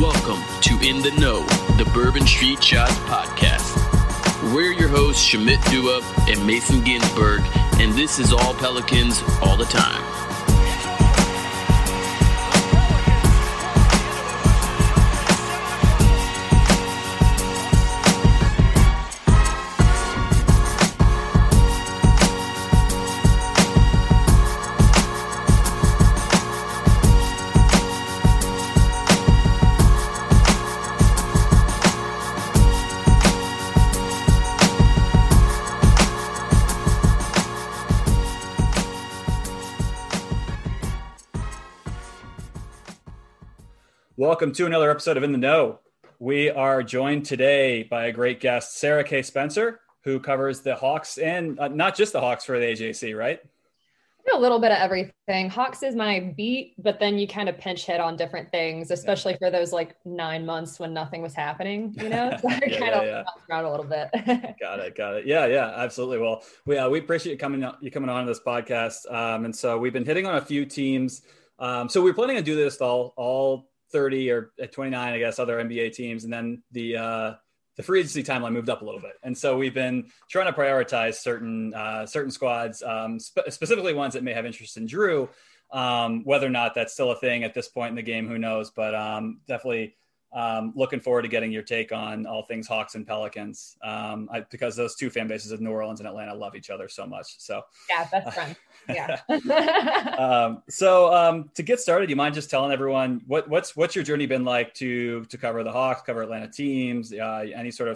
Welcome to In the Know, the Bourbon Street Shots podcast. We're your hosts, Shamit Dua and Mason Ginsburg, and this is all Pelicans all the time. Welcome to another episode of In the Know. We are joined today by a great guest, Sarah K. Spencer, who covers the Hawks and not just the Hawks for the AJC, right? A little bit of everything. Hawks is my beat, but then you kind of pinch hit on different things, especially for those like 9 months when nothing was happening, you know? So I kind of bounced around a little bit. Got it. Yeah, absolutely. Well, we appreciate you coming on this podcast. And so we've been hitting on a few teams. So we're planning to do this all 30 or 29, I guess, other NBA teams. And then the free agency timeline moved up a little bit. And so we've been trying to prioritize certain squads, specifically ones that may have interest in Drew, whether or not that's still a thing at this point in the game, who knows, but definitely looking forward to getting your take on all things Hawks and Pelicans, because those two fan bases of New Orleans and Atlanta love each other so much. So yeah, that's fun. So to get started, you mind just telling everyone what's your journey been like to cover the Hawks, cover Atlanta teams, any sort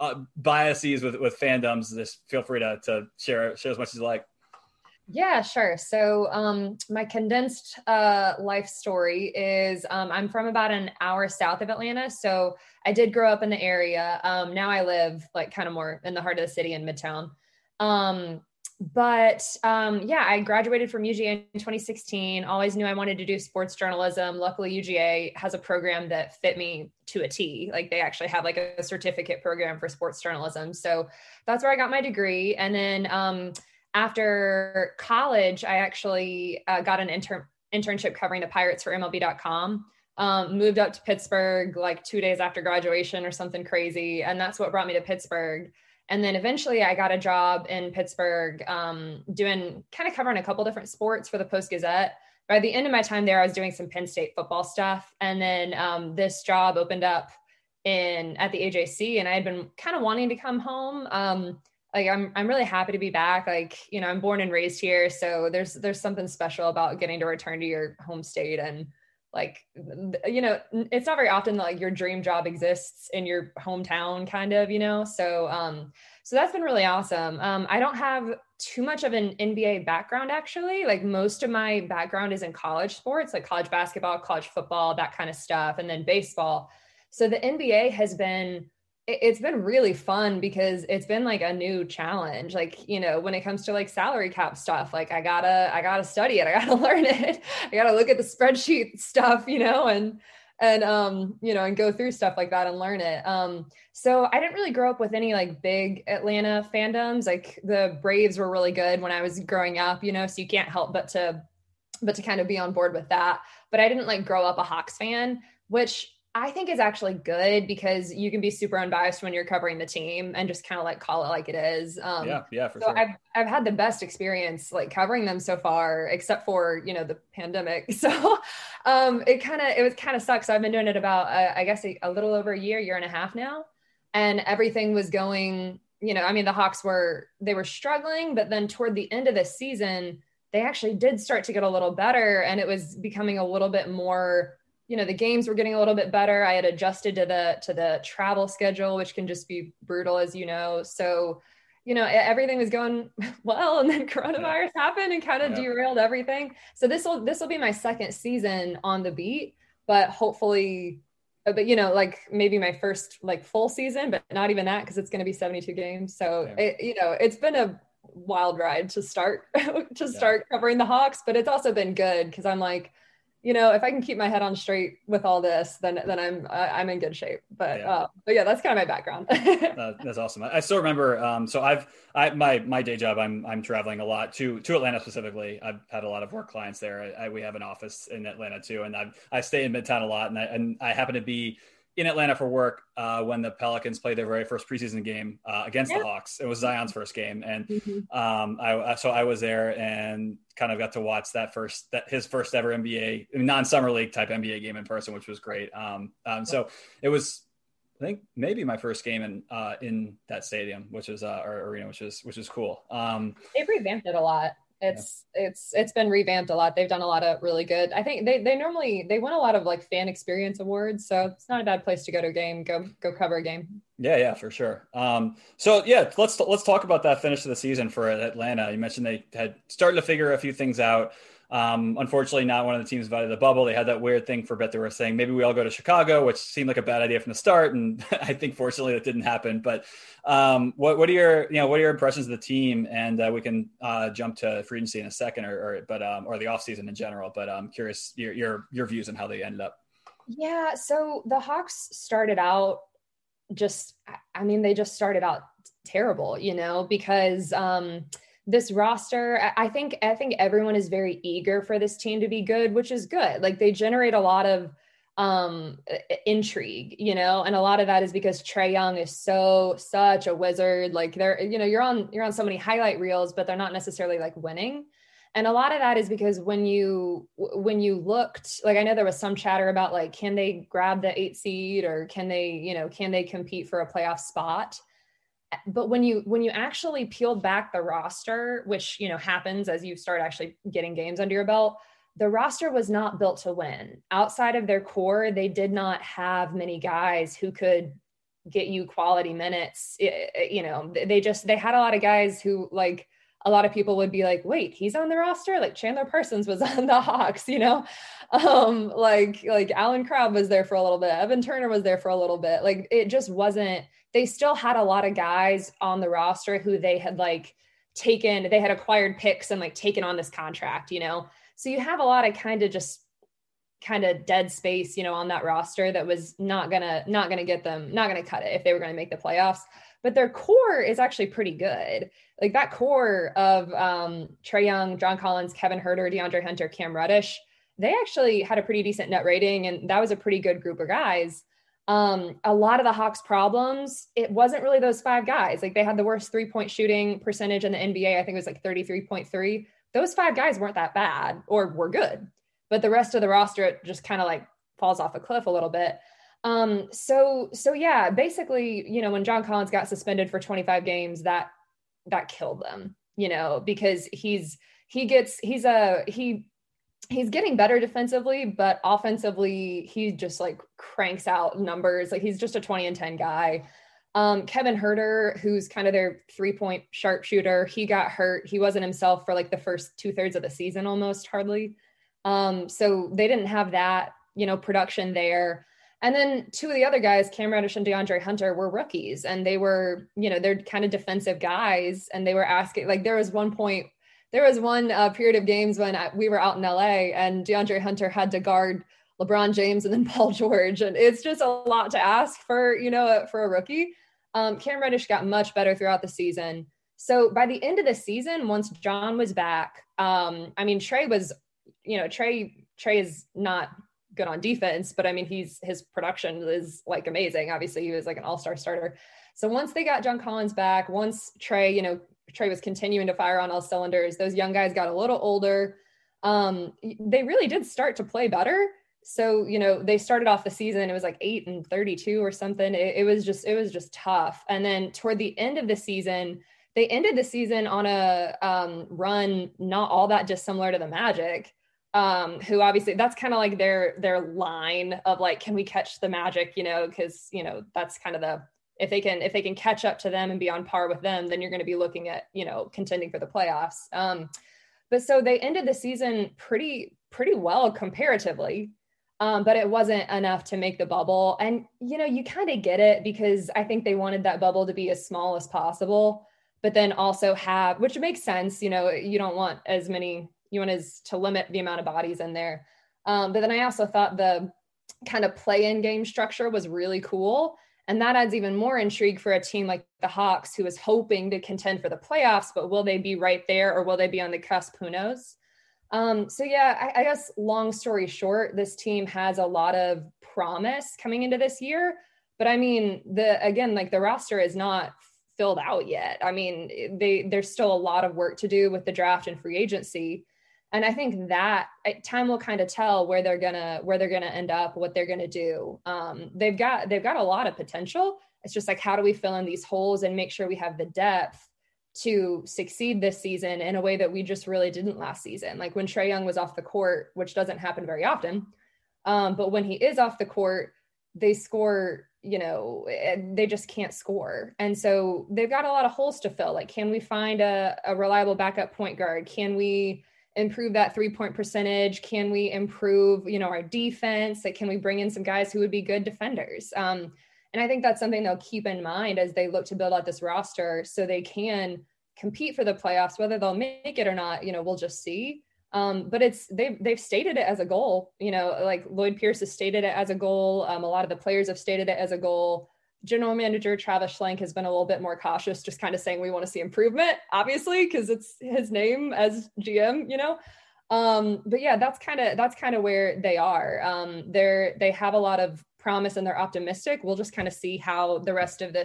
of biases with fandoms? Just feel free to share as much as you like. Yeah, sure. So my condensed life story is I'm from about an hour south of Atlanta. So I did grow up in the area. Now I live like kind of more in the heart of the city in Midtown. I graduated from UGA in 2016. Always knew I wanted to do sports journalism. Luckily, UGA has a program that fit me to a T. Like they actually have like a certificate program for sports journalism. So that's where I got my degree. And then after college, I actually got an internship covering the Pirates for MLB.com, moved up to Pittsburgh like 2 days after graduation or something crazy. And that's what brought me to Pittsburgh. And then eventually I got a job in Pittsburgh covering a couple different sports for the Post-Gazette. By the end of my time there, I was doing some Penn State football stuff. And then this job opened up at the AJC, and I had been kind of wanting to come home. Like I'm really happy to be back. Like, you know, I'm born and raised here. So there's something special about getting to return to your home state. And like, you know, it's not very often that like your dream job exists in your hometown kind of, you know? So, so that's been really awesome. I don't have too much of an NBA background actually. Like most of my background is in college sports, like college basketball, college football, that kind of stuff. And then baseball. So the NBA has been, it's been really fun because it's been like a new challenge. Like, you know, when it comes to like salary cap stuff, like I gotta study it. I gotta learn it. I gotta look at the spreadsheet stuff, you know, and go through stuff like that and learn it. So I didn't really grow up with any like big Atlanta fandoms. Like the Braves were really good when I was growing up, you know, so you can't help but to but to kind of be on board with that. But I didn't like grow up a Hawks fan, which I think is actually good because you can be super unbiased when you're covering the team and just kind of like call it like it is. Yeah, for sure. I've had the best experience like covering them so far, except for, you know, the pandemic. So it kind of sucks. So I've been doing it about, I guess a little over a year and a half now, and everything was going, you know, I mean, the Hawks were struggling, but then toward the end of the season, they actually did start to get a little better, and it was becoming a little bit more, you know, the games were getting a little bit better. I had adjusted to the travel schedule, which can just be brutal, as you know. So, you know, everything was going well, and then coronavirus happened and kind of derailed everything. So this will be my second season on the beat, but hopefully, but you know, like maybe my first like full season, but not even that, because it's going to be 72 games. So it, you know, it's been a wild ride to start covering the Hawks, but it's also been good because I'm like, you know, if I can keep my head on straight with all this, then I'm in good shape. But that's kind of my background. That's awesome. I still remember. So my day job, I'm traveling a lot to Atlanta specifically. I've had a lot of work clients there. We have an office in Atlanta too, and I stay in Midtown a lot. And I happen to be in Atlanta for work when the Pelicans played their very first preseason game against the Hawks. It was Zion's first game. And I was there and kind of got to watch his first ever NBA non-summer league type NBA game in person, which was great. So it was, I think, maybe my first game in that stadium, which is our arena, which is cool. They've revamped it a lot. It's been revamped a lot. They've done a lot of really good. I think they normally win a lot of like fan experience awards, so it's not a bad place to go to a game. Go cover a game. Yeah, for sure. Let's talk about that finish of the season for Atlanta. You mentioned they had started to figure a few things out. Unfortunately, not one of the teams invited the bubble. They had that weird thing for a bit. They were saying maybe we all go to Chicago, which seemed like a bad idea from the start. And I think fortunately that didn't happen. But what are your impressions of the team? And we can jump to free agency in a second, or the offseason in general. But I'm curious your views on how they ended up. Yeah. So the Hawks started out started out terrible, you know, because this roster, I think everyone is very eager for this team to be good, which is good. Like they generate a lot of intrigue, you know, and a lot of that is because Trae Young is such a wizard. Like they're, you know, you're on so many highlight reels, but they're not necessarily like winning. And a lot of that is because when you looked, like I know there was some chatter about like, can they grab the 8 seed or can they compete for a playoff spot? But when you actually peel back the roster, which, you know, happens as you start actually getting games under your belt, the roster was not built to win. Outside of their core, they did not have many guys who could get you quality minutes. You know, they had a lot of guys who, like, a lot of people would be like, wait, he's on the roster? Like Chandler Parsons was on the Hawks, you know? Like Alan Crabb was there for a little bit. Evan Turner was there for a little bit. Like it just wasn't, they still had a lot of guys on the roster who they had like taken, they had acquired picks and like taken on this contract, you know? So you have a lot of kind of dead space, you know, on that roster that was not going to get them, not going to cut it if they were going to make the playoffs. But their core is actually pretty good. Like that core of Trae Young, John Collins, Kevin Huerter, DeAndre Hunter, Cam Reddish, they actually had a pretty decent net rating, and that was a pretty good group of guys. A lot of the Hawks' problems, it wasn't really those 5 guys. Like they had the worst three-point shooting percentage in the NBA. I think it was like 33.3. Those 5 guys weren't that bad or were good, but the rest of the roster, it just kind of like falls off a cliff a little bit. Basically, you know, when John Collins got suspended for 25 games, that killed them, you know, because he's getting better defensively, but offensively, he just like cranks out numbers. Like he's just a 20-10 guy. Kevin Huerter, who's kind of their 3-point sharpshooter, he got hurt. He wasn't himself for like the first 2/3 of the season, almost hardly. So they didn't have that, you know, production there. And then 2 of the other guys, Cam Reddish and DeAndre Hunter, were rookies, and they were, you know, they're kind of defensive guys, and they were asking, like there was one period of games when we were out in LA and DeAndre Hunter had to guard LeBron James and then Paul George. And it's just a lot to ask for, you know, for a rookie. Cam Reddish got much better throughout the season. So by the end of the season, once John was back, I mean, Trae was you know, Trae is not good on defense, but I mean, his production is like amazing. Obviously he was like an all-star starter. So once they got John Collins back, once Trae was continuing to fire on all cylinders, those young guys got a little older. They really did start to play better. So, you know, they started off the season, it was like 8-32 or something. It was just tough. And then toward the end of the season, they ended the season on a run, not all that dissimilar to the Magic, who obviously that's kind of like their line of like, can we catch the Magic, you know, because, you know, that's kind of the, if they can catch up to them and be on par with them, then you're going to be looking at, you know, contending for the playoffs. But so they ended the season pretty well comparatively, but it wasn't enough to make the bubble. And, you know, you kind of get it because I think they wanted that bubble to be as small as possible, but then also have, which makes sense, you know, you don't want as many, you want is to limit the amount of bodies in there. But then I also thought the kind of play-in game structure was really cool. And that adds even more intrigue for a team like the Hawks, who is hoping to contend for the playoffs, but will they be right there or will they be on the cusp? Who knows? So yeah, I guess long story short, this team has a lot of promise coming into this year, but I mean, the roster is not filled out yet. I mean, there's still a lot of work to do with the draft and free agency. And I think that time will kind of tell where they're gonna end up, what they're gonna do. They've got a lot of potential. It's just like, how do we fill in these holes and make sure we have the depth to succeed this season in a way that we just really didn't last season? Like when Trae Young was off the court, which doesn't happen very often, but when he is off the court, they score. You know, they just can't score. And so they've got a lot of holes to fill. Like, can we find a reliable backup point guard? Can we improve that 3-point percentage? Can we improve, you know, our defense? Like, can we bring in some guys who would be good defenders? And I think that's something they'll keep in mind as they look to build out this roster so they can compete for the playoffs, whether they'll make it or not, you know, we'll just see. But they've stated it as a goal, you know, like Lloyd Pierce has stated it as a goal. A lot of the players have stated it as a goal. General manager Travis Schlenk has been a little bit more cautious, just kind of saying we want to see improvement, obviously, because it's his name as GM, you know. But yeah, that's kind of where they are. They have a lot of promise and they're optimistic. We'll just kind of see how the rest of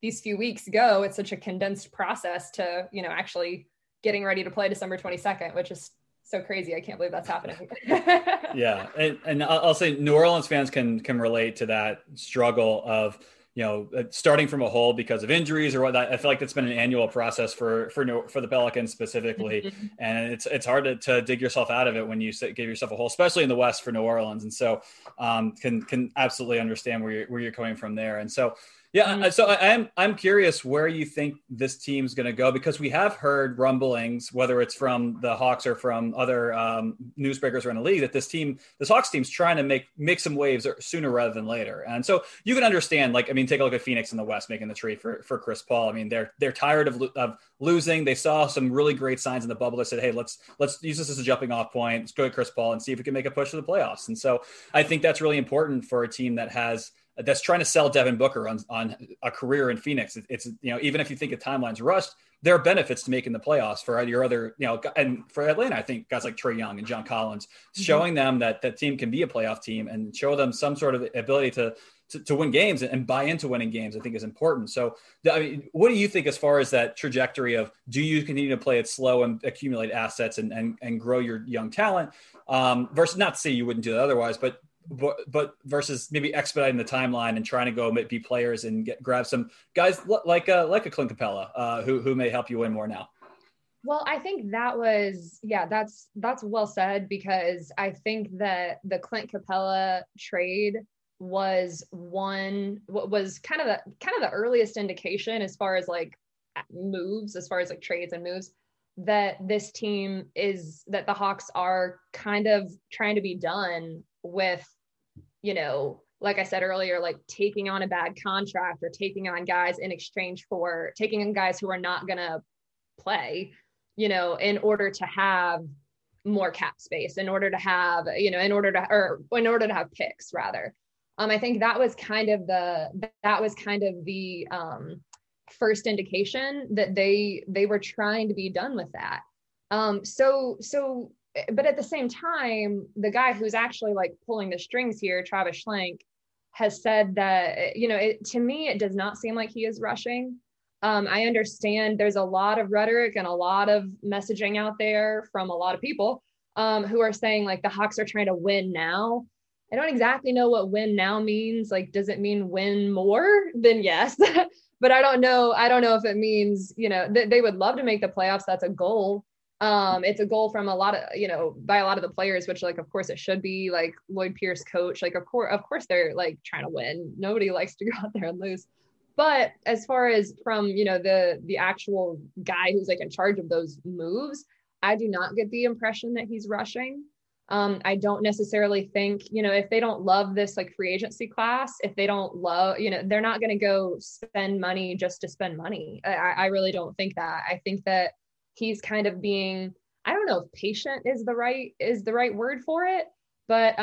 these few weeks go. It's such a condensed process to, you know, actually getting ready to play December 22nd, which is so crazy. I can't believe that's happening. Yeah. And I'll say New Orleans fans can relate to that struggle of, you know, starting from a hole because of injuries or whatnot. I feel like it's been an annual process for the Pelicans specifically. Mm-hmm. And it's hard to dig yourself out of it when you give yourself a hole, especially in the West for New Orleans. And so can absolutely understand where you're coming from there. And so, yeah. Mm-hmm. So I'm curious where you think this team's going to go, because we have heard rumblings, whether it's from the Hawks or from other newsbreakers around the league, that this Hawks team's trying to make some waves sooner rather than later. And so you can understand, like, I mean, take a look at Phoenix in the West, making the trade for Chris Paul. I mean, they're tired of losing. They saw some really great signs in the bubble. They said, hey, let's use this as a jumping off point. Let's go to Chris Paul and see if we can make a push to the playoffs. And so I think that's really important for a team that's trying to sell Devin Booker on a career in Phoenix. It's, you know, even if you think the timeline's rushed, there are benefits to making the playoffs for your other, you know, and for Atlanta, I think guys like Trae Young and John Collins, mm-hmm. showing them that that team can be a playoff team and show them some sort of ability to win games and buy into winning games, I think is important. So, I mean, what do you think as far as that trajectory of, do you continue to play it slow and accumulate assets and grow your young talent versus, not to say you wouldn't do that otherwise, but versus maybe expediting the timeline and trying to go be players and grab some guys like a Clint Capella who may help you win more now? Well, I think that's well said, because I think that the Clint Capella trade was kind of the earliest indication as far as like moves, as far as like trades and moves, that this team is, that the Hawks are kind of trying to be done with, you know, like I said earlier, like taking on a bad contract or taking on guys in exchange for taking on guys who are not going to play, you know, in order to have more cap space, in order to have picks rather. I think that was kind of the first indication that they were trying to be done with that. So but at the same time, the guy who's actually like pulling the strings here, Travis Schlenk, has said that, you know, to me, it does not seem like he is rushing. I understand there's a lot of rhetoric and a lot of messaging out there from a lot of people who are saying like the Hawks are trying to win now. I don't exactly know what win now means. Like, does it mean win more than yes? But I don't know. I don't know if it means, you know, they would love to make the playoffs. That's a goal. It's a goal from a lot of, you know, by a lot of the players, which like, of course it should be. Like Lloyd Pierce, coach, like, of course they're like trying to win. Nobody likes to go out there and lose. But as far as from, you know, the actual guy who's like in charge of those moves, I do not get the impression that he's rushing. I don't necessarily think, you know, if they don't love this like free agency class, if they don't love, you know, they're not going to go spend money just to spend money. I really don't think that. I think that he's kind of being, I don't know if patient is the right word for it, but,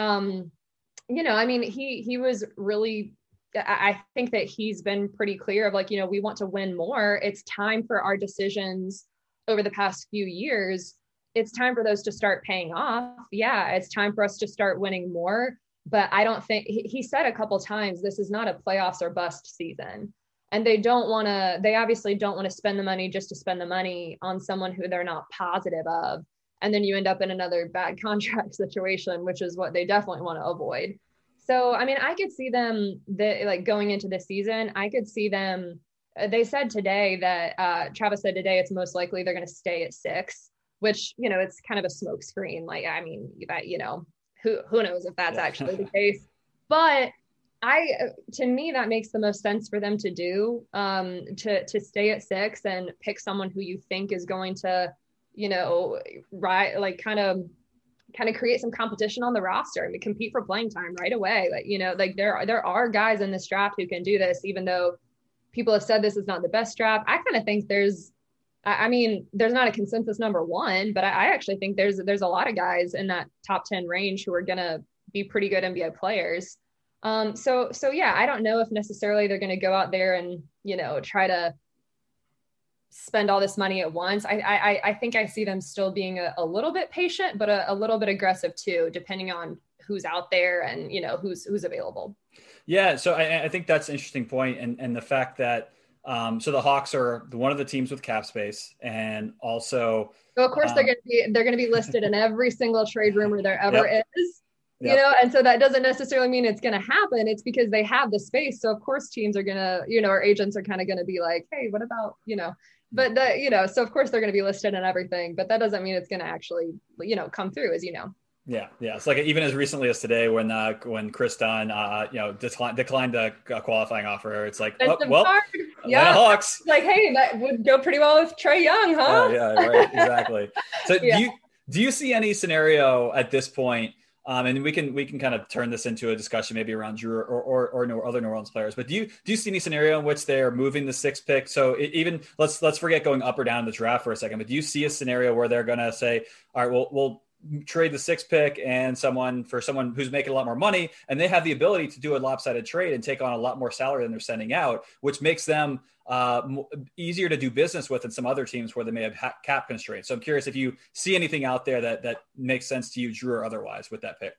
you know, I mean, he was really, I think that he's been pretty clear of like, you know, we want to win more. It's time for our decisions over the past few years. It's time for those to start paying off. Yeah, it's time for us to start winning more. But I don't think, he said a couple times, this is not a playoffs or bust season. And they obviously don't want to spend the money just to spend the money on someone who they're not positive of. And then you end up in another bad contract situation, which is what they definitely want to avoid. So, I mean, I could see them like going into this season, I could see them, they said today that Travis said today, it's most likely they're going to stay at 6. Which, you know, it's kind of a smokescreen. Like, I mean, that, you know, who knows if that's actually the case. But to me, that makes the most sense for them to do, to stay at 6 and pick someone who you think is going to, you know, right, like kind of create some competition on the roster and compete for playing time right away. Like, you know, like there are guys in this draft who can do this, even though people have said this is not the best draft. I kind of think there's not a consensus number one, but I actually think there's a lot of guys in that top 10 range who are going to be pretty good NBA players. So yeah, I don't know if necessarily they're going to go out there and, you know, try to spend all this money at once. I think I see them still being a little bit patient, but a little bit aggressive too, depending on who's out there and, you know, who's available. Yeah. So I think that's an interesting point. And the fact that, so the Hawks are one of the teams with cap space, and also, so of course they're going to be listed in every single trade rumor there ever is, you know, and so that doesn't necessarily mean it's going to happen. It's because they have the space. So of course teams are going to, you know, or agents are kind of going to be like, hey, what about, you know, but that, you know, so of course they're going to be listed in everything, but that doesn't mean it's going to actually, you know, come through, as you know. Yeah. Yeah. It's like even as recently as today when Chris Dunn, you know, declined a qualifying offer, it's like, oh, well, Atlanta Hawks. Like, hey, that would go pretty well with Trae Young, huh? Yeah, right. Exactly. So yeah. Do you see any scenario at this point? And we can kind of turn this into a discussion maybe around Drew or other New Orleans players. But do you see any scenario in which they're moving the 6th pick? So even let's forget going up or down the draft for a second. But do you see a scenario where they're going to say, all right, well, we'll trade the 6th pick and someone who's making a lot more money, and they have the ability to do a lopsided trade and take on a lot more salary than they're sending out, which makes them easier to do business with than some other teams where they may have cap constraints. So I'm curious if you see anything out there that makes sense to you, Drew or otherwise, with that pick.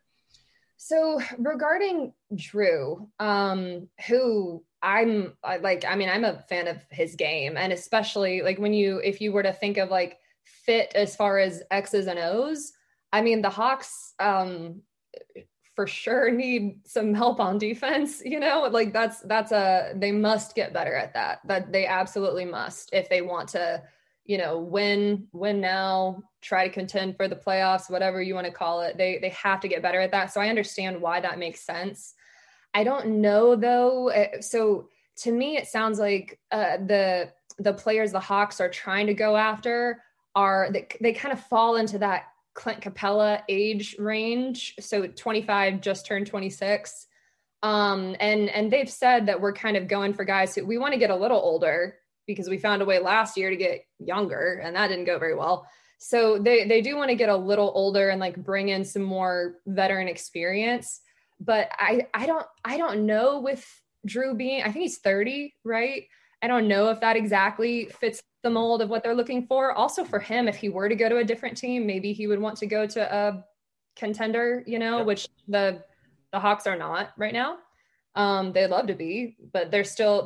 So regarding Drew, who I'm a fan of his game, and especially like if you were to think of like fit as far as X's and O's, I mean, the Hawks for sure need some help on defense, you know, like they must get better at that, but they absolutely must if they want to, you know, win now, try to contend for the playoffs, whatever you want to call it. They have to get better at that. So I understand why that makes sense. I don't know though. So to me, it sounds like the players the Hawks are trying to go after are they kind of fall into that Clint Capella age range. So 25, just turned 26. And they've said that we're kind of going for guys who we want to get a little older because we found a way last year to get younger and that didn't go very well. So they do want to get a little older and like bring in some more veteran experience. But I don't know with Drew being, I think he's 30, right? I don't know if that exactly fits the mold of what they're looking for. Also for him, if he were to go to a different team, maybe he would want to go to a contender, you know, which the Hawks are not right now. They'd love to be, but they're still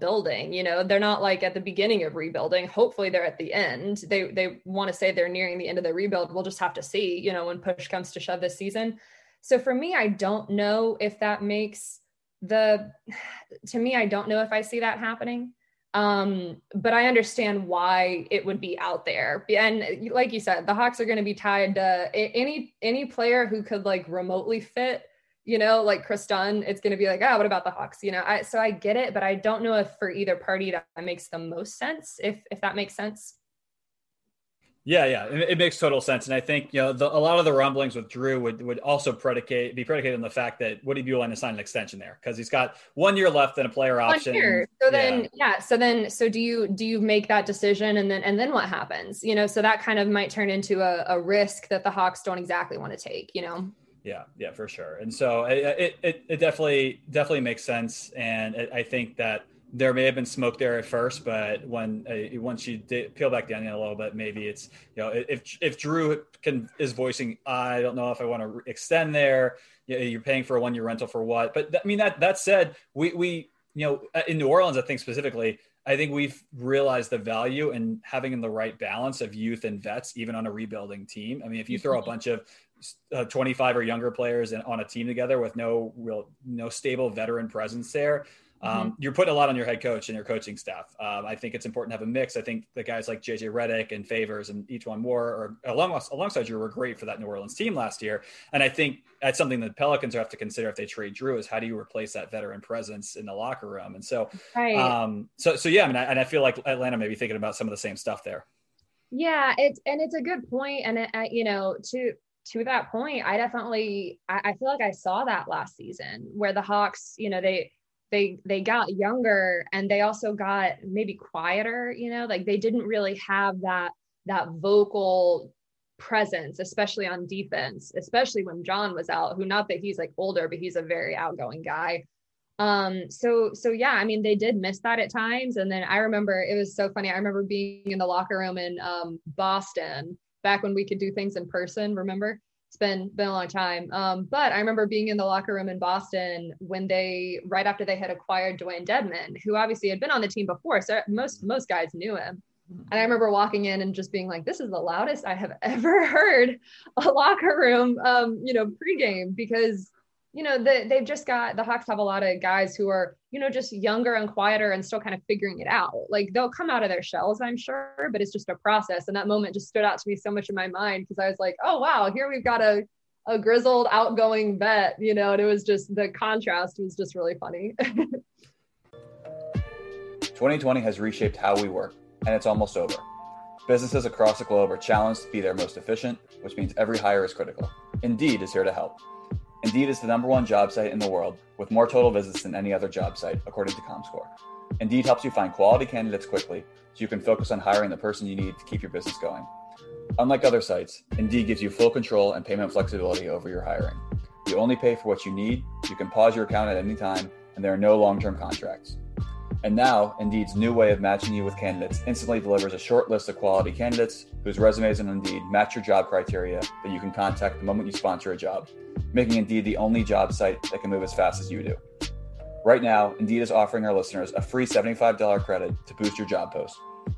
building, you know, they're not like at the beginning of rebuilding. Hopefully they're at the end. They want to say they're nearing the end of their rebuild. We'll just have to see, you know, when push comes to shove this season. So for me, I don't know if that makes I don't know if I see that happening. But I understand why it would be out there. And like you said, the Hawks are going to be tied to any player who could like remotely fit, you know, like Chris Dunn. It's going to be like, oh, what about the Hawks? You know, so I get it, but I don't know if for either party that makes the most sense, if that makes sense. Yeah. It makes total sense. And I think, you know, a lot of the rumblings with Drew would also be predicated on the fact that would he be willing to sign an extension there? Cause he's got 1 year left and a player option. So do you make that decision? And then what happens, you know, so that kind of might turn into a risk that the Hawks don't exactly want to take, you know? Yeah, for sure. And so it definitely makes sense. And I think that there may have been smoke there at first, but once you peel back the onion a little bit, maybe it's, you know, if Drew is voicing, I don't know if I want to extend there, you know, you're paying for a 1 year rental for what? But I mean, that said, we, you know, in New Orleans, I think specifically, I think we've realized the value in having the right balance of youth and vets, even on a rebuilding team. I mean, if you throw a bunch of 25 or younger players on a team together with no stable veteran presence there, you're putting a lot on your head coach and your coaching staff. I think it's important to have a mix. I think the guys like JJ Redick and Favors and Etuan Moore alongside Drew were great for that New Orleans team last year. And I think that's something that the Pelicans have to consider if they trade Drew is how do you replace that veteran presence in the locker room? And so, right. Yeah, I mean, I feel like Atlanta may be thinking about some of the same stuff there. Yeah. It's a good point. And you know, to that point, I feel like I saw that last season where the Hawks, you know, they got younger and they also got maybe quieter, you know, like they didn't really have that vocal presence, especially on defense, especially when John was out, who, not that he's like older, but he's a very outgoing guy. So yeah, I mean, they did miss that at times. And then I remember, it was so funny. I remember being in the locker room in Boston back when we could do things in person, remember? It's been a long time. But I remember being in the locker room in Boston when right after they had acquired Dwayne Dedmon, who obviously had been on the team before. So most guys knew him. And I remember walking in and just being like, this is the loudest I have ever heard a locker room, you know, pregame, because, you know, the Hawks have a lot of guys who are, you know, just younger and quieter and still kind of figuring it out. Like they'll come out of their shells, I'm sure, but it's just a process. And that moment just stood out to me so much in my mind because I was like, oh, wow, here we've got a grizzled outgoing vet, you know, and it was just, the contrast was just really funny. 2020 has reshaped how we work, and it's almost over. Businesses across the globe are challenged to be their most efficient, which means every hire is critical. Indeed is here to help. Indeed is the #1 job site in the world with more total visits than any other job site, according to Comscore. Indeed helps you find quality candidates quickly so you can focus on hiring the person you need to keep your business going. Unlike other sites, Indeed gives you full control and payment flexibility over your hiring. You only pay for what you need, you can pause your account at any time, and there are no long-term contracts. And now, Indeed's new way of matching you with candidates instantly delivers a short list of quality candidates whose resumes on Indeed match your job criteria that you can contact the moment you sponsor a job, making Indeed the only job site that can move as fast as you do. Right now, Indeed is offering our listeners a free $75 credit to boost your job post,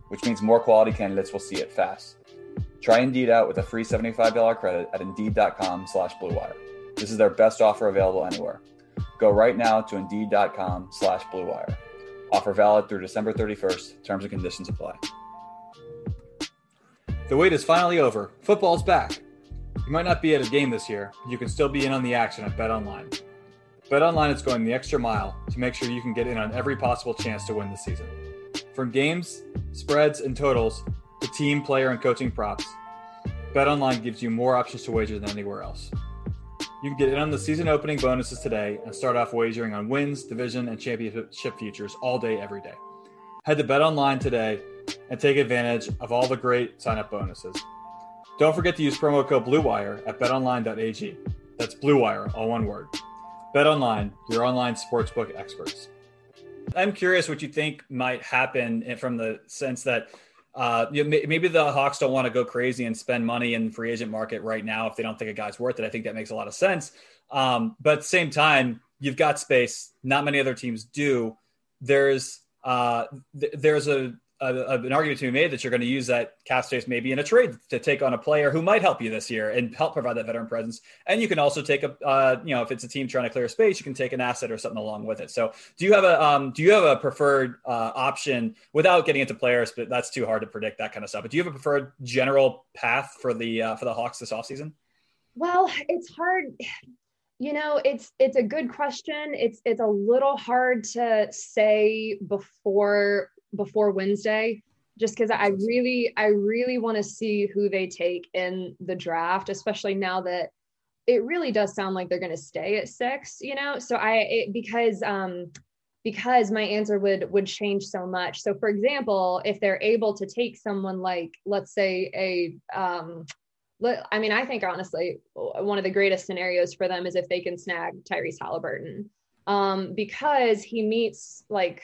which means more quality candidates will see it fast. Try Indeed out with a free $75 credit at Indeed.com/BlueWire. This is their best offer available anywhere. Go right now to Indeed.com/BlueWire. Offer valid through December 31st. Terms and conditions apply. The wait is finally over. Football's back. You might not be at a game this year, but you can still be in on the action at BetOnline. BetOnline is going the extra mile to make sure you can get in on every possible chance to win the season. From games, spreads, and totals to team, player, and coaching props, BetOnline gives you more options to wager than anywhere else. You can get in on the season opening bonuses today and start off wagering on wins, division, and championship futures all day, every day. Head to BetOnline today and take advantage of all the great sign-up bonuses. Don't forget to use promo code BlueWire at betonline.ag. That's BlueWire, all one word. BetOnline, your online sportsbook experts. I'm curious what you think might happen from the sense that maybe the Hawks don't want to go crazy and spend money in the free agent market right now if they don't think a guy's worth it. I think that makes a lot of sense. But at the same time, you've got space. Not many other teams do. There's an argument to be made that you're going to use that cap space maybe in a trade to take on a player who might help you this year and help provide that veteran presence. And you can also take if it's a team trying to clear space, you can take an asset or something along with it. So do you have a preferred option without getting into players, but that's too hard to predict that kind of stuff. But do you have a preferred general path for the Hawks this offseason? Well, it's hard. You know, it's a good question. It's a little hard to say before Wednesday, just because I really want to see who they take in the draft, especially now that it really does sound like they're going to stay at 6, you know? So because my answer would change so much. So for example, if they're able to take someone like, let's say I think honestly, one of the greatest scenarios for them is if they can snag Tyrese Halliburton, because he meets like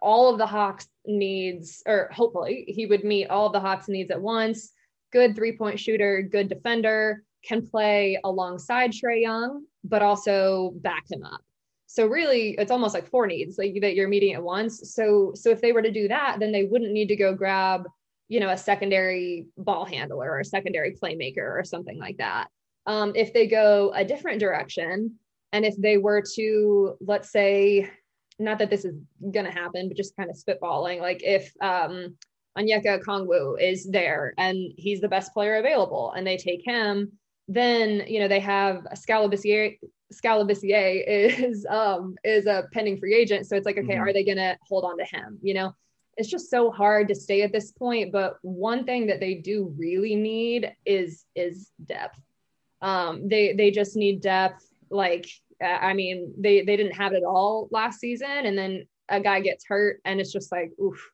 all of the Hawks needs, or hopefully he would meet all of the Hawks needs at once. Good 3-point shooter, good defender, can play alongside Trae Young, but also back him up. So really it's almost like 4 needs like that you're meeting at once. So if they were to do that, then they wouldn't need to go grab, a secondary ball handler or a secondary playmaker or something like that. If they go a different direction, and if they were to, let's say, not that this is going to happen, but just kind of spitballing, like if Onyeka Kongwu is there and he's the best player available and they take him, then, they have Skal Labissiere. Skal Labissiere is a pending free agent. So it's like, okay, Are they going to hold on to him? It's just so hard to stay at this point. But one thing that they do really need is depth. They just need depth. They didn't have it at all last season, and then a guy gets hurt and it's just like, oof,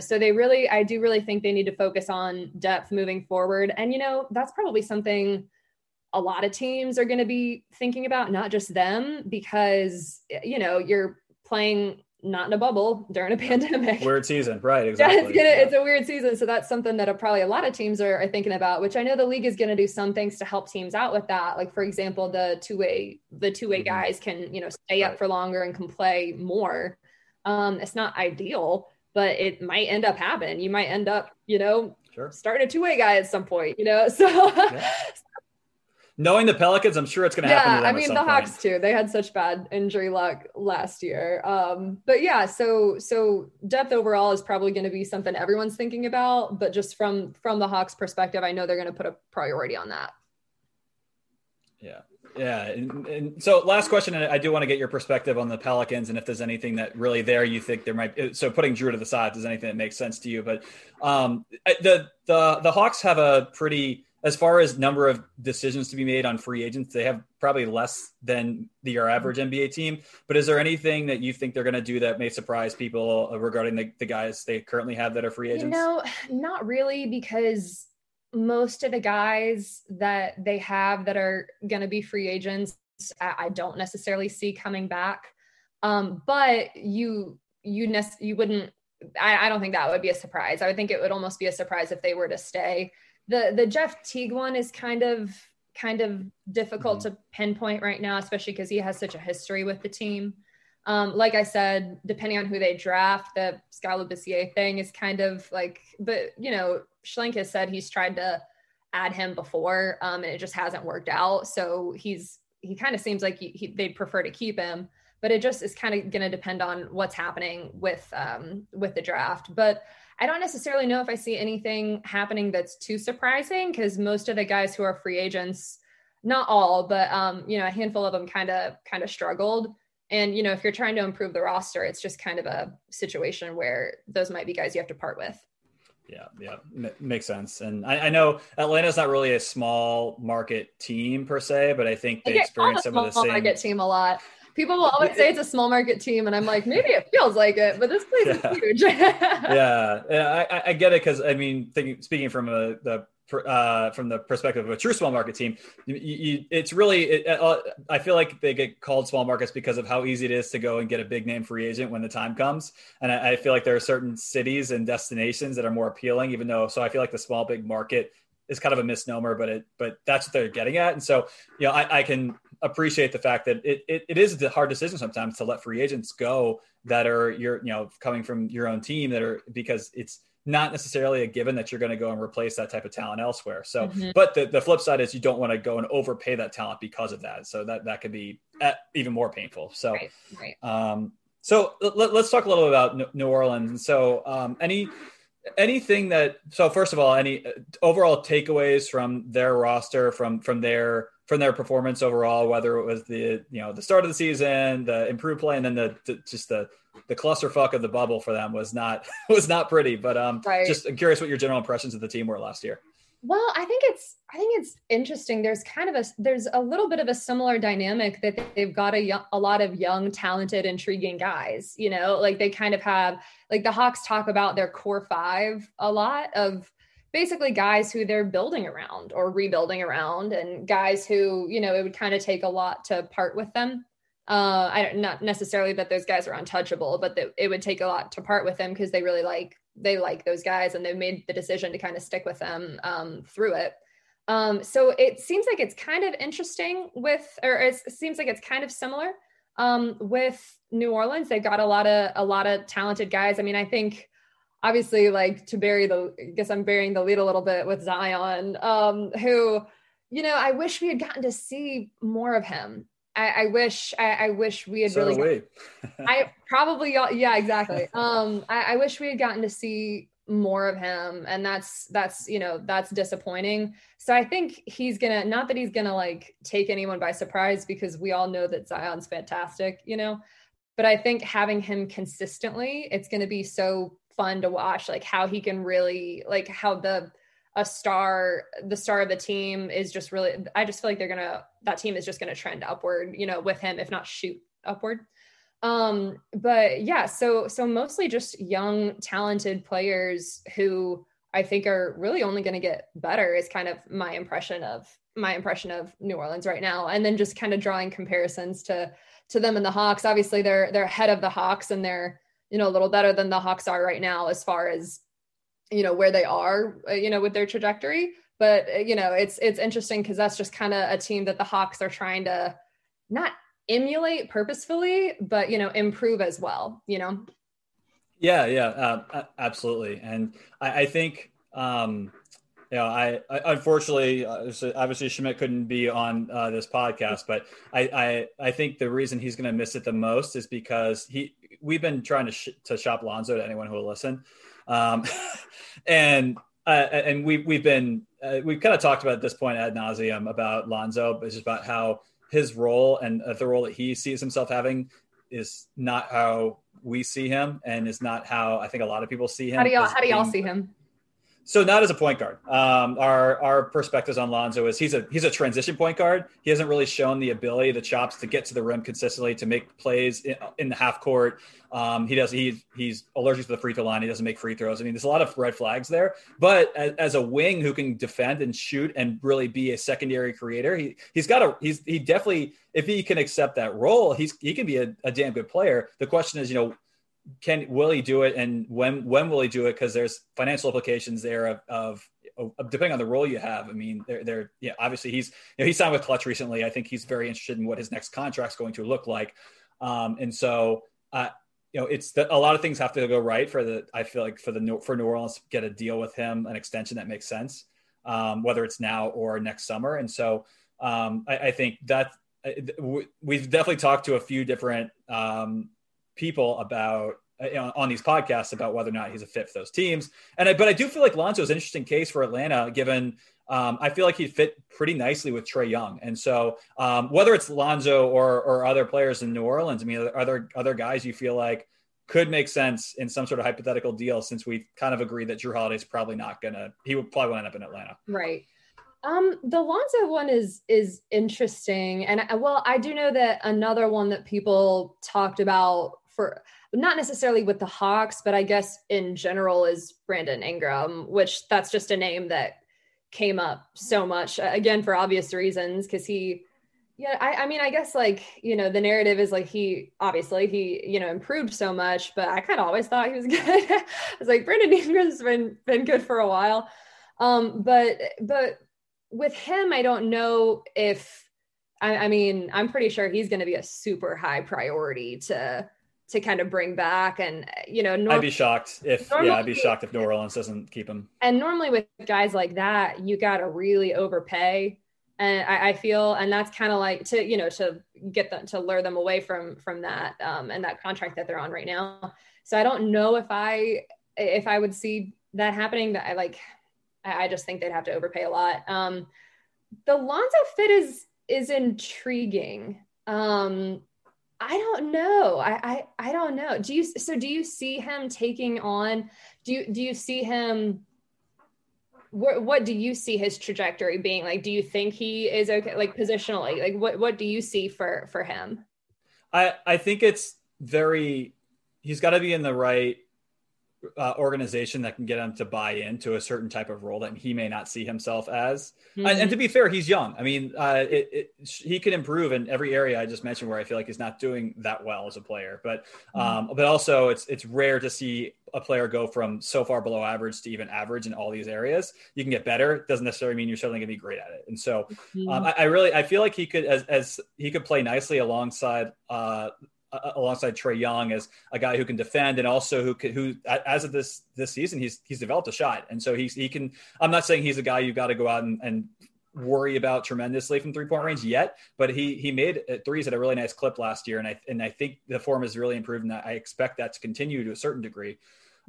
so I do really think they need to focus on depth moving forward. And, that's probably something a lot of teams are going to be thinking about, not just them, because, you're playing not in a bubble during a pandemic. Weird season, right? Exactly. It's a weird season. So that's something that probably a lot of teams are thinking about, which I know the league is going to do some things to help teams out with that. Like for example, the two-way guys can, stay up for longer and can play more. It's not ideal, but it might end up happening. You might end up, starting a two-way guy at some point, so yeah. Knowing the Pelicans, I'm sure it's going to happen. Yeah, I mean, the Hawks too. They had such bad injury luck last year. But yeah, so depth overall is probably going to be something everyone's thinking about. But just from the Hawks' perspective, I know they're going to put a priority on that. Yeah. Yeah. And so last question, and I do want to get your perspective on the Pelicans and if there's anything that really there you think there might be. So putting Drew to the side, if there's anything that makes sense to you. But the Hawks have a pretty – as far as number of decisions to be made on free agents, they have probably less than your average NBA team. But is there anything that you think they're going to do that may surprise people regarding the guys they currently have that are free agents? Not really, because most of the guys that they have that are going to be free agents, I don't necessarily see coming back. But you wouldn't. I don't think that would be a surprise. I would think it would almost be a surprise if they were to stay. The Jeff Teague one is kind of difficult to pinpoint right now, especially because he has such a history with the team. Like I said, depending on who they draft, the Skal Labissiere thing is kind of like, but Schlenk has said he's tried to add him before, and it just hasn't worked out. So he kind of seems like they'd prefer to keep him, but it just is kind of going to depend on what's happening with the draft. But I don't necessarily know if I see anything happening that's too surprising, because most of the guys who are free agents, not all, but a handful of them kind of struggled. And if you're trying to improve the roster, it's just kind of a situation where those might be guys you have to part with. Yeah, makes sense. And I know Atlanta's not really a small market team per se, but I think they experience some of the same market team a lot. People will always say it's a small market team, and I'm like, maybe it feels like it, but this place is huge. I get it, because speaking from the from the perspective of a true small market team, I feel like they get called small markets because of how easy it is to go and get a big name free agent when the time comes. And I feel like there are certain cities and destinations that are more appealing, so I feel like the small, big market is kind of a misnomer, but that's what they're getting at. And so, I can appreciate the fact that it is a hard decision sometimes to let free agents go that are coming from your own team because it's not necessarily a given that you're going to go and replace that type of talent elsewhere. So, but the flip side is you don't want to go and overpay that talent because of that. So that could be even more painful. So, right. So let's talk a little bit about New Orleans. And so, first of all, any overall takeaways from their roster, from their performance overall, whether it was the start of the season, the improved play, and then the clusterfuck of the bubble for them was not pretty, but right. Just I'm curious what your general impressions of the team were last year. Well, I think it's interesting. There's a little bit of a similar dynamic that they've got a lot of young, talented, intriguing guys, like they kind of have, like the Hawks talk about their core five a lot of basically guys who they're building around or rebuilding around, and guys who, it would kind of take a lot to part with them. Not necessarily that those guys are untouchable, but that it would take a lot to part with them because they really like those guys and they made the decision to kind of stick with them through it. So it seems like it's kind of interesting it seems like it's kind of similar with New Orleans. They've got a lot of talented guys. I mean, I think obviously I'm burying the lead a little bit with Zion, who, I wish we had gotten to see more of him. I wish we had exactly. I wish we had gotten to see more of him, and that's disappointing. So I think he's gonna like take anyone by surprise because we all know that Zion's fantastic, but I think having him consistently, it's going to be so fun to watch, like how he can really, like how the star of the team is just really, I just feel like that team is just going to trend upward, with him, if not shoot upward. But yeah, so mostly just young, talented players who I think are really only going to get better is kind of my impression of New Orleans right now. And then just kind of drawing comparisons to them and the Hawks. Obviously they're ahead of the Hawks and they're, a little better than the Hawks are right now, as far as, where they are, with their trajectory. But, it's interesting because that's just kind of a team that the Hawks are trying to not emulate purposefully, but, improve as well, Yeah. Absolutely. And I think, I unfortunately, obviously Schmidt couldn't be on this podcast, but I think the reason he's going to miss it the most is because we've been trying to shop Lonzo to anyone who will listen. And we've kind of talked about at this point ad nauseum about Lonzo, but it's just about how his role and the role that he sees himself having is not how we see him and is not how I think a lot of people see him. How do y'all see him? So not as a point guard. Our perspectives on Lonzo is he's a transition point guard. He hasn't really shown the ability, the chops to get to the rim consistently, to make plays in the half court. He's allergic to the free throw line. He doesn't make free throws. I mean, there's a lot of red flags there, but as a wing who can defend and shoot and really be a secondary creator, he definitely, if he can accept that role, he can be a damn good player. The question is, will he do it? And when will he do it? Cause there's financial implications there of depending on the role you have. I mean, obviously he signed with Clutch recently. I think he's very interested in what his next contract's going to look like. And so, a lot of things have to go right for New Orleans to get a deal with him, an extension that makes sense, whether it's now or next summer. And so I think that we've definitely talked to a few different people about on these podcasts about whether or not he's a fit for those teams. But I do feel like Lonzo is an interesting case for Atlanta, given I feel like he'd fit pretty nicely with Trae Young. And so whether it's Lonzo or other players in New Orleans, I mean, are there other guys you feel like could make sense in some sort of hypothetical deal, since we kind of agree that Drew Holiday's probably he would probably end up in Atlanta. Right. The Lonzo one is interesting. And well, I do know that another one that people talked about, for not necessarily with the Hawks, but I guess in general, is Brandon Ingram, which that's just a name that came up so much, again, for obvious reasons, because he, yeah, I mean, I guess, like, you know, the narrative is like he you know, improved so much, but I kind of always thought he was good. I was like, Brandon Ingram's been good for a while. But with him, I don't know if, I mean, I'm pretty sure he's going to be a super high priority to kind of bring back. And, you know, I'd be shocked if New Orleans doesn't keep him. And normally with guys like that, you got to really overpay. And I feel, and that's kind of like to, you know, to get them, to lure them away from that, and that contract that they're on right now. So I don't know if I would see that happening, but I just think they'd have to overpay a lot. The Lonzo fit is intriguing. I don't know. I don't know. Do you see him taking on, do you see him, what do you see his trajectory being like? Do you think he is okay, like positionally? Like what do you see for him? I think it's he's got to be in the right organization that can get him to buy into a certain type of role that he may not see himself as. Mm-hmm. And to be fair, he's young. I mean, he could improve in every area I just mentioned where I feel like he's not doing that well as a player. But but also it's rare to see a player go from so far below average to even average in all these areas. You can get better. It doesn't necessarily mean you're certainly gonna be great at it. And so I feel like he could, as he could play nicely alongside Trae Young as a guy who can defend and also who as of this season, he's developed a shot. And so he can, I'm not saying he's a guy you've got to go out and worry about tremendously from 3-point range yet, but he made threes at a really nice clip last year. And I think the form has really improved, and I expect that to continue to a certain degree.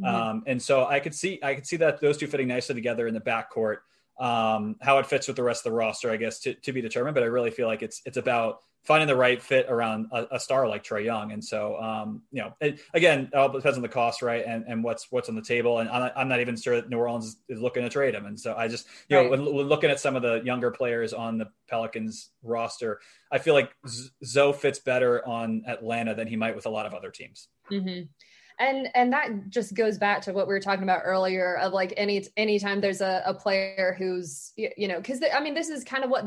Mm-hmm. And so I could see that those two fitting nicely together in the backcourt. How it fits with the rest of the roster, I guess, to be determined, but I really feel like it's about finding the right fit around a star like Trae Young. And so, you know, again, it all depends on the cost, right? And what's on the table. And I'm not even sure that New Orleans is looking to trade him. And so I just, you know, when looking at some of the younger players on the Pelicans roster, I feel like Zoe fits better on Atlanta than he might with a lot of other teams. Mm-hmm. And that just goes back to what we were talking about earlier of like anytime there's a player who's, you know, because I mean, this is kind of what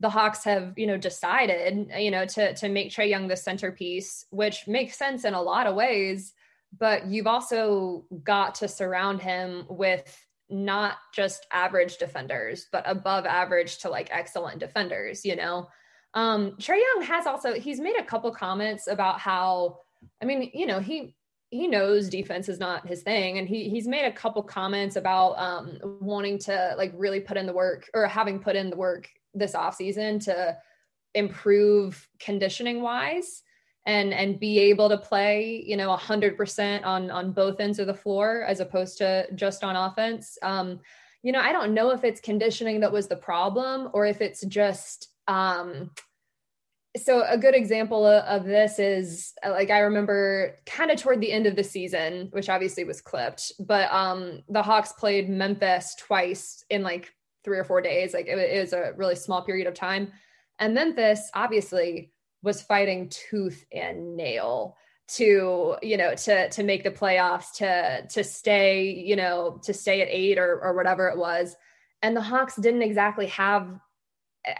the Hawks have, you know, decided, you know, to make Trae Young the centerpiece, which makes sense in a lot of ways, but you've also got to surround him with not just average defenders, but above average to like excellent defenders, you know? Trae Young has also, he's made a couple comments about how, I mean, you know, he knows defense is not his thing. And he's made a couple comments about wanting to like really put in the work, or having put in the work this off season to improve conditioning wise and be able to play, you know, 100% on both ends of the floor, as opposed to just on offense. You know, I don't know if it's conditioning that was the problem or if it's just, so a good example of this is like, I remember kind of toward the end of the season, which obviously was clipped, but the Hawks played Memphis twice in like 3 or 4 days. Like it was a really small period of time. And Memphis obviously was fighting tooth and nail to, you know, to make the playoffs, to stay, you know, to stay at 8 or whatever it was. And the Hawks didn't exactly have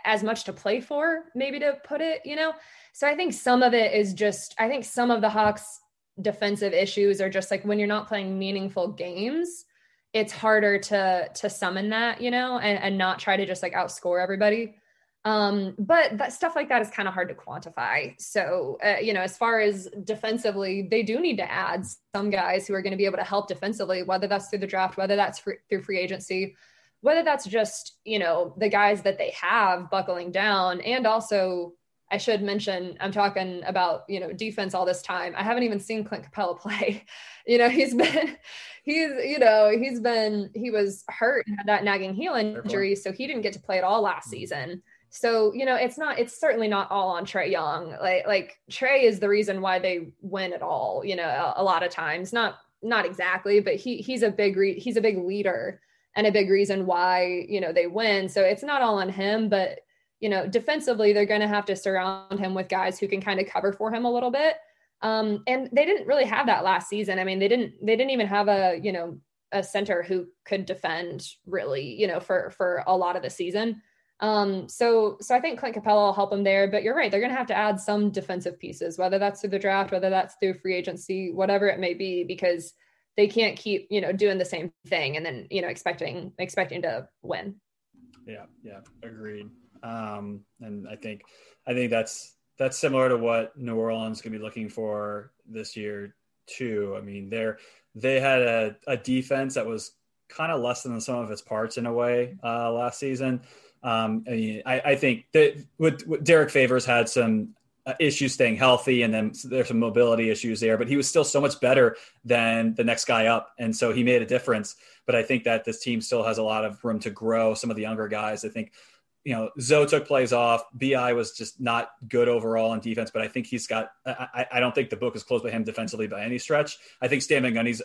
as much to play for, maybe to put it, you know? So I think some of it is just, I think some of the Hawks' defensive issues are just like when you're not playing meaningful games, it's harder to summon that, you know, and not try to just like outscore everybody. But that stuff like that is kind of hard to quantify. So, you know, as far as defensively, they do need to add some guys who are going to be able to help defensively, whether that's through the draft, whether that's through free agency, whether that's just, you know, the guys that they have buckling down. And also I should mention, I'm talking about, you know, defense all this time. I haven't even seen Clint Capella play, you know, he was hurt and had that nagging heel injury. So he didn't get to play at all last season. So, you know, it's certainly not all on Trae Young. Like Trae is the reason why they win at all, you know, a lot of times, not exactly, but he's a big leader and a big reason why, you know, they win. So it's not all on him, but, you know, defensively, they're going to have to surround him with guys who can kind of cover for him a little bit. And they didn't really have that last season. I mean, they didn't even have a, you know, a center who could defend really, you know, for a lot of the season. So I think Clint Capella will help him there, but you're right. They're going to have to add some defensive pieces, whether that's through the draft, whether that's through free agency, whatever it may be, because they can't keep, you know, doing the same thing and then, you know, expecting to win. Yeah. Yeah. Agreed. And I think that's similar to what New Orleans can be looking for this year too. I mean, they had a defense that was kind of less than the sum of its parts in a way, last season. I think that with Derek Favors had some issues staying healthy, and then there's some mobility issues there, but he was still so much better than the next guy up. And so he made a difference, but I think that this team still has a lot of room to grow. Some of the younger guys, I think, you know, Zoe took plays off. BI was just not good overall on defense, but I think he's got, I don't think the book is closed by him defensively by any stretch. I think Stan Van Gundy's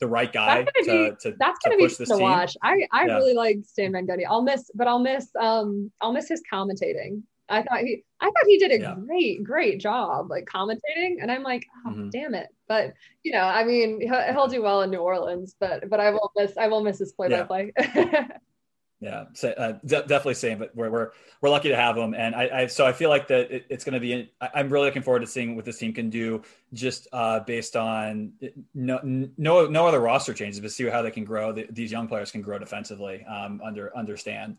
the right guy to push this team. Watch. I really like Stan Van Gundy. I'll miss his commentating. I thought he did a great job, like commentating. And I'm like, damn it. But, you know, I mean, he'll do well in New Orleans, but I will miss his play-by-play. Yeah, definitely same, but we're lucky to have him. And I feel like that it's going to be, I'm really looking forward to seeing what this team can do just based on no other roster changes, but see how they can grow. These young players can grow defensively understand.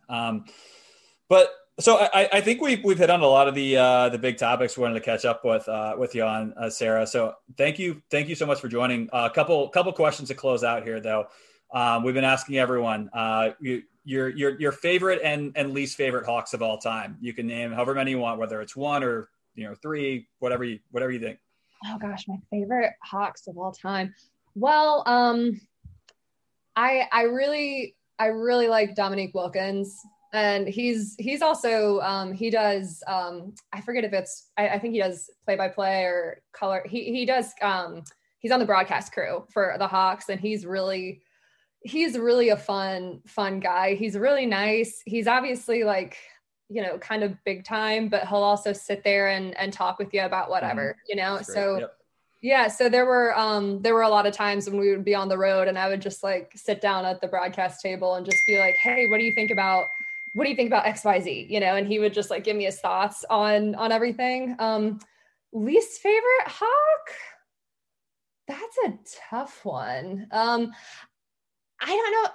So I think we've hit on a lot of the big topics we wanted to catch up with you on, Sarah. So thank you so much for joining. A couple questions to close out here though. We've been asking everyone, your favorite and least favorite Hawks of all time. You can name however many you want, whether it's one or, you know, three, whatever you think. Oh gosh, my favorite Hawks of all time. Well, I really like Dominique Wilkins, and he's also he does I forget if it's I think he does play by play or color. He does he's on the broadcast crew for the Hawks, and he's really a fun guy. He's really nice. He's obviously like, you know, kind of big time, but he'll also sit there and talk with you about whatever, you know? That's so great. Yep. Yeah. So there were a lot of times when we would be on the road and I would just like sit down at the broadcast table and just be like, hey, what do you think about XYZ, you know? And he would just like give me his thoughts on everything. Least favorite Hawk? That's a tough one. I don't know.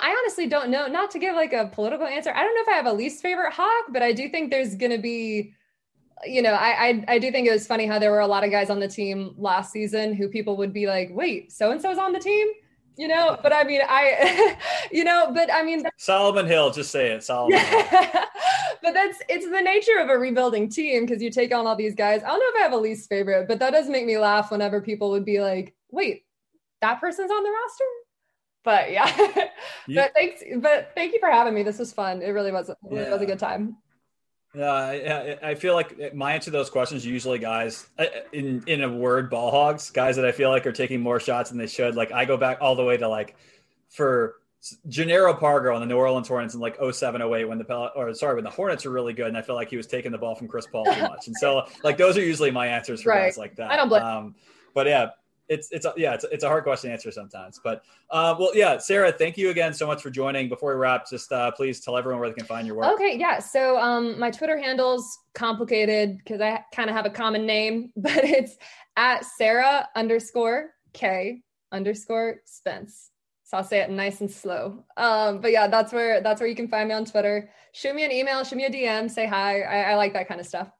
I honestly don't know, not to give like a political answer. I don't know if I have a least favorite Hawk, but I do think there's going to be, you know, I do think it was funny how there were a lot of guys on the team last season who people would be like, wait, so-and-so's on the team, you know? But I mean, Solomon Hill, just say it, Solomon Hill. But it's the nature of a rebuilding team. 'Cause you take on all these guys. I don't know if I have a least favorite, but that does make me laugh whenever people would be like, wait, that person's on the roster. But yeah, thank you for having me. This was fun. It really was. It was a good time. Yeah, I feel like my answer to those questions usually guys in a word, ball hogs, guys that I feel like are taking more shots than they should. Like I go back all the way to like for Gennaro Pargo on the New Orleans Hornets in like 2007-08 when the Hornets were really good, and I feel like he was taking the ball from Chris Paul too much. And so like those are usually my answers for guys like that. I don't blame. But yeah. It's a hard question to answer sometimes, but Sarah, thank you again so much for joining. Before we wrap, just please tell everyone where they can find your work. Okay. Yeah. So my Twitter handle's complicated because I kind of have a common name, but it's @Sarah_K_Spence. So I'll say it nice and slow. But yeah, that's where you can find me on Twitter. Shoot me an email, shoot me a DM, say hi. I like that kind of stuff.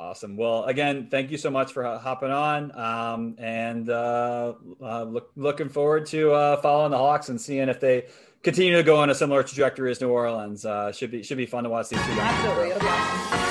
Awesome. Well, again, thank you so much for hopping on, looking forward to following the Hawks and seeing if they continue to go on a similar trajectory as New Orleans. Should be fun to watch these two guys. Absolutely. It'll be awesome.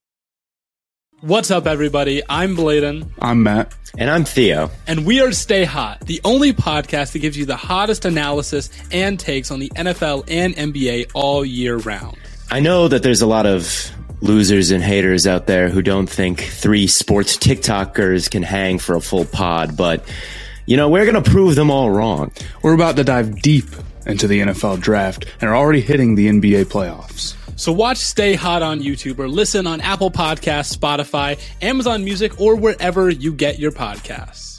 What's up, everybody? I'm Bladen. I'm Matt. And I'm Theo. And we are Stay Hot, the only podcast that gives you the hottest analysis and takes on the NFL and NBA all year round. I know that there's a lot of losers and haters out there who don't think three sports TikTokers can hang for a full pod, but, you know, we're going to prove them all wrong. We're about to dive deep into the NFL draft and are already hitting the NBA playoffs. So watch Stay Hot on YouTube or listen on Apple Podcasts, Spotify, Amazon Music, or wherever you get your podcasts.